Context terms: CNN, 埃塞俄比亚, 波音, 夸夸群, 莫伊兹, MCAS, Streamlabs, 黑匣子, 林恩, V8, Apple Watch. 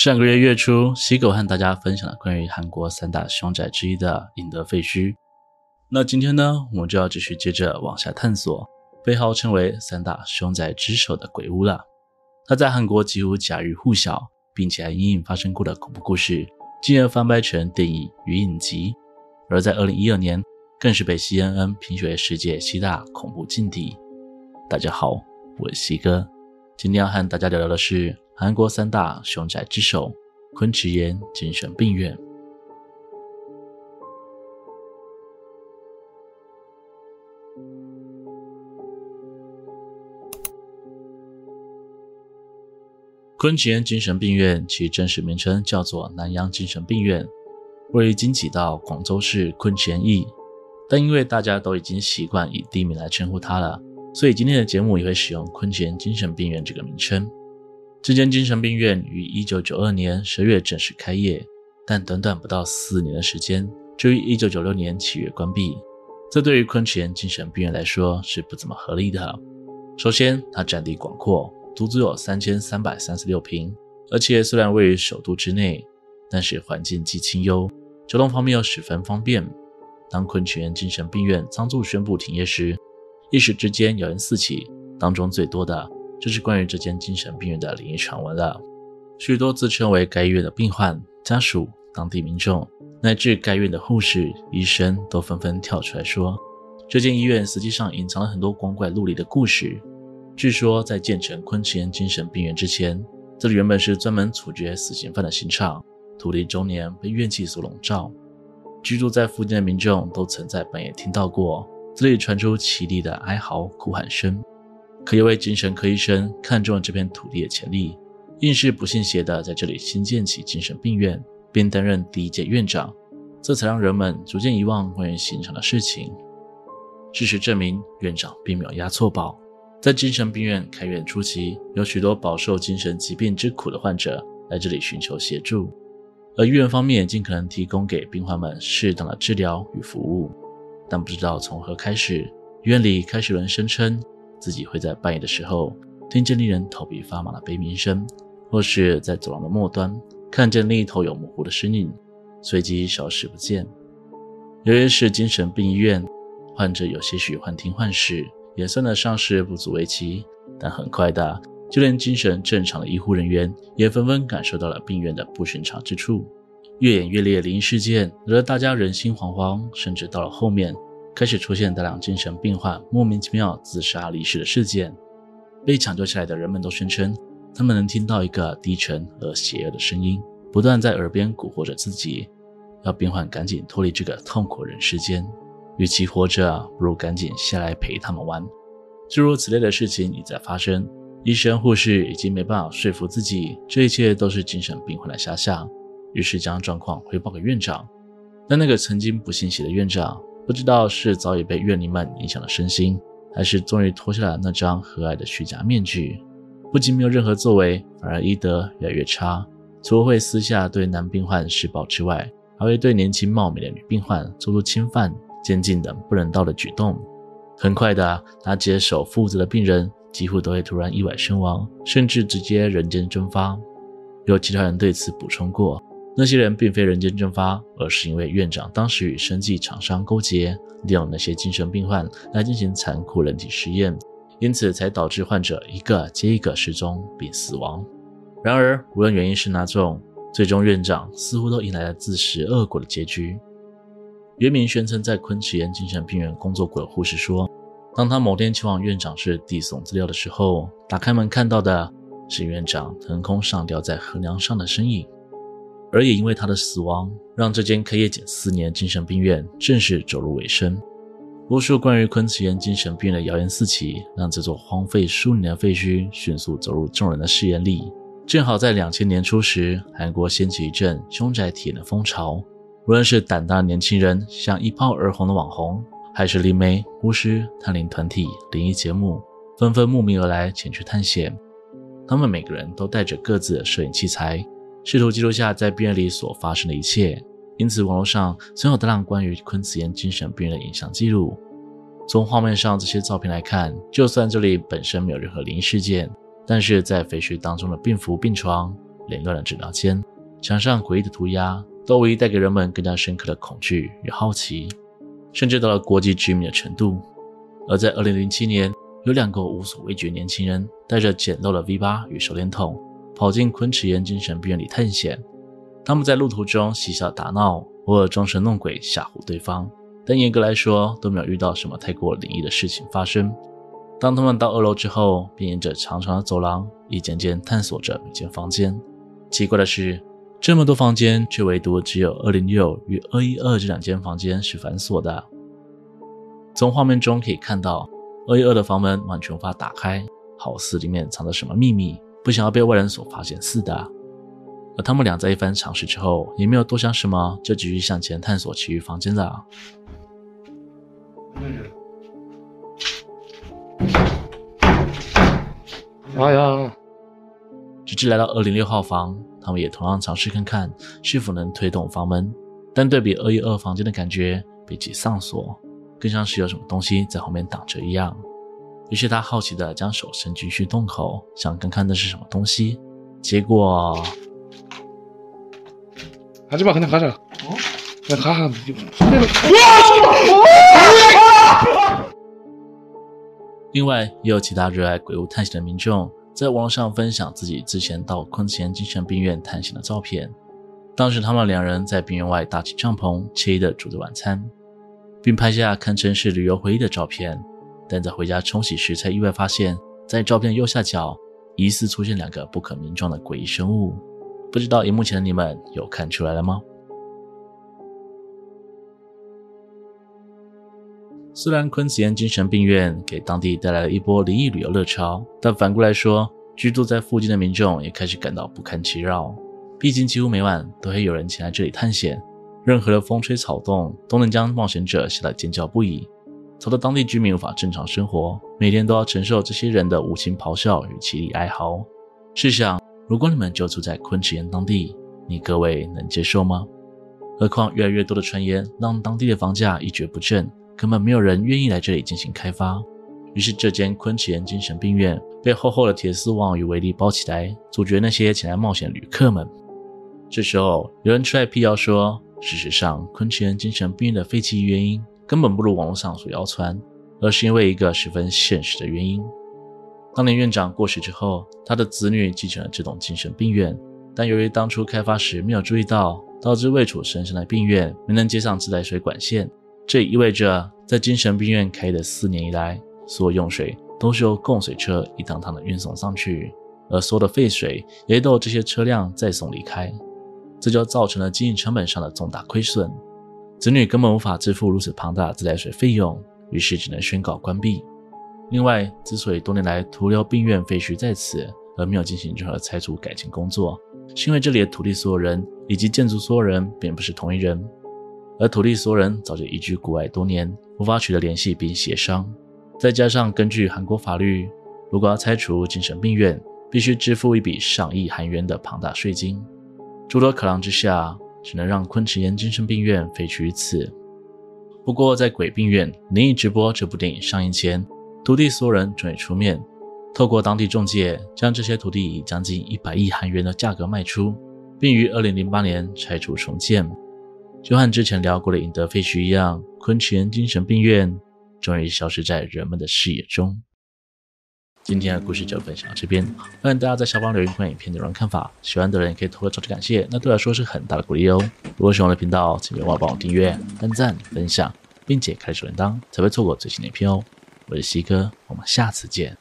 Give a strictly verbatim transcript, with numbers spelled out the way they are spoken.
上个月月初，西狗和大家分享了关于韩国三大凶宅之一的英德废墟。那今天呢，我们就要继续接着往下探索，被号称为三大凶宅之首的鬼屋了。它在韩国几乎家喻户晓，并且还因应发生过的恐怖故事，进而翻拍成电影与影集。而在二零一二年，更是被 C N N 评选为世界七大恐怖禁地。大家好，我是西哥，今天要和大家聊聊的是韩国三大凶宅之首昆池岩精神病院。昆池岩精神病院其真实名称叫做南洋精神病院，位于京畿道广州市昆池岩驿，但因为大家都已经习惯以地名来称呼它了，所以今天的节目也会使用昆池岩精神病院这个名称。这间精神病院于一九九二年十月正式开业，但短短不到四年的时间就于一九九六年七月关闭，这对于昆池岩精神病院来说是不怎么合理的。首先，它占地广阔，足足有三千三百三十六平，而且虽然位于首都之内，但是环境既清幽，交通方面又十分方便。当昆池岩精神病院仓促宣布停业时，一时之间谣言四起，当中最多的就是关于这间精神病院的灵异传闻了。许多自称为该院的病患、家属、当地民众，乃至该院的护士、医生都纷纷跳出来说，这间医院实际上隐藏了很多光怪陆离的故事。据说在建成昆池岩精神病院之前，这里原本是专门处决死刑犯的刑场，土地终年被怨气所笼罩，居住在附近的民众都曾在半夜听到过这里传出凄厉的哀嚎哭喊声。可一位精神科医生看中了这片土地的潜力，硬是不信邪的在这里新建起精神病院，并担任第一届院长，这才让人们逐渐遗忘关于刑场的事情。事实证明，院长并没有押错宝。在精神病院开院初期，有许多饱受精神疾病之苦的患者来这里寻求协助，而医院方面也尽可能提供给病患们适当的治疗与服务。但不知道从何开始，医院里开始有人声称自己会在半夜的时候听见令人头皮发麻的悲鸣声，或是在走廊的末端看见另一头有模糊的身影，随即消失不见。由于是精神病医院，患者有些许幻听幻视，也算得上是不足为奇。但很快的，就连精神正常的医护人员也纷纷感受到了病院的不寻常之处。越演越烈的灵异事件惹得大家人心惶惶，甚至到了后面开始出现大量精神病患莫名其妙自杀离世的事件，被抢救下来的人们都宣称他们能听到一个低沉而邪恶的声音不断在耳边蛊惑着自己，要病患赶紧脱离这个痛苦人世间，与其活着不如赶紧下来陪他们玩。诸如此类的事情一再发生，医生护士已经没办法说服自己这一切都是精神病患的遐想，于是将状况汇报给院长。但那个曾经不信邪的院长，不知道是早已被怨灵们影响了身心，还是终于脱下了那张和蔼的虚假面具，不仅没有任何作为，反而医德越来越差，除了会私下对男病患施暴之外，还会对年轻貌美的女病患做出侵犯、监禁等不人道的举动。很快的，他接手负责的病人几乎都会突然意外身亡，甚至直接人间蒸发。有其他人对此补充过，那些人并非人间蒸发，而是因为院长当时与生技厂商勾结，利用那些精神病患来进行残酷人体实验，因此才导致患者一个接一个失踪并死亡。然而无论原因是哪种，最终院长似乎都迎来了自食恶果的结局。原名宣称在昆池岩精神病院工作过的护士说，当他某天前往院长室递送资料的时候，打开门看到的是院长腾空上吊在横梁上的身影。而也因为他的死亡，让这间开业仅四年的精神病院正式走入尾声。多数关于昆池岩精神病院的谣言四起，让这座荒废数年的废墟迅速走入众人的视野里。正好在两千年初时，韩国掀起一阵凶宅体验的风潮，无论是胆大的年轻人像一炮而红的网红，还是灵媒、巫师、探灵团体、灵异节目，纷纷慕名而来前去探险。他们每个人都带着各自的摄影器材，试图记录下在病院里所发生的一切，因此网络上曾有大量关于昆池岩精神病院的影像记录。从画面上这些照片来看，就算这里本身没有任何灵异事件，但是在废墟当中的病服病床、凌乱的纸条间，墙上诡异的涂鸦，都无疑带给人们更加深刻的恐惧与好奇，甚至到了国际知名的程度。而在二零零七年，有两个无所畏惧的年轻人带着简陋的 V 八 与手电筒跑进昆池岩精神病院里探险。他们在路途中嬉笑打闹，偶尔装神弄鬼吓唬对方，但严格来说都没有遇到什么太过灵异的事情发生。当他们到二楼之后，便沿着长长的走廊一间间探索着每间房间。奇怪的是，这么多房间却唯独只有二零六与二一二这两间房间是反锁的。从画面中可以看到，二一二的房门完全无法打开，好似里面藏着什么秘密，不想要被外人所发现似的。而他们俩在一番尝试之后，也没有多想什么，就继续向前探索其余房间了。哎呀！直至来到二零六号房，他们也同样尝试看看是否能推动房门，但对比二一二房间的感觉，比起上锁，更像是有什么东西在后面挡着一样。于是他好奇地将手伸进去洞口，想看看那是什么东西。结果，还是把可能卡上，那卡上就。另外，也有其他热爱鬼屋探险的民众在网络上分享自己之前到昆池岩精神病院探险的照片。当时他们两人在病院外搭起帐篷，惬意地煮着晚餐，并拍下堪称是旅游回忆的照片。但在回家冲洗时才意外发现，在照片右下角疑似出现两个不可名状的诡异生物。不知道荧幕前的你们有看出来了吗？虽然昆池岩精神病院给当地带来了一波灵异旅游热潮，但反过来说，居住在附近的民众也开始感到不堪其扰。毕竟几乎每晚都会有人前来这里探险，任何的风吹草动都能将冒险者吓得尖叫不已，吵到当地居民无法正常生活，每天都要承受这些人的无情咆哮与凄厉哀嚎。试想，如果你们就住在昆池岩当地，你各位能接受吗？何况越来越多的传言让当地的房价一蹶不振，根本没有人愿意来这里进行开发。于是这间昆池岩精神病院被厚厚的铁丝网与围篱包起来，阻绝那些前来冒险旅客们。这时候有人出来辟谣说，事实上昆池岩精神病院的废弃原因根本不如网络上所谣传，而是因为一个十分现实的原因。当年院长过世之后，他的子女继承了这栋精神病院，但由于当初开发时没有注意到，导致位处深山的病院没能接上自来水管线。这也意味着，在精神病院开业的四年以来，所有用水都是由供水车一趟趟的运送上去，而所有的废水也都有这些车辆再送离开，这就造成了经营成本上的重大亏损。子女根本无法支付如此庞大的自来水费用，于是只能宣告关闭。另外，之所以多年来徒留病院废墟在此，而没有进行任何拆除改建工作，是因为这里的土地所有人以及建筑所有人并不是同一人，而土地所有人早就移居国外多年，无法取得联系并协商。再加上根据韩国法律，如果要拆除精神病院，必须支付一笔上亿韩元的庞大税金。诸多考量之下，只能让昆池岩精神病院废除于此。不过，在《鬼病院：灵异直播》这部电影上映前，土地所有人终于出面，透过当地中介将这些土地以将近一百亿韩元的价格卖出，并于二零零八年拆除重建。就和之前聊过的影德废墟一样，昆池岩精神病院终于消失在人们的视野中。今天的故事就分享到这边，欢迎大家在下方留言关于影片内容看法，喜欢的人也可以投个超级感谢，那对我来说是很大的鼓励哦。如果喜欢我的频道，请别忘了帮我订阅、按赞、分享，并且开启小铃铛，才会错过最新的影片哦。我是西哥，我们下次见。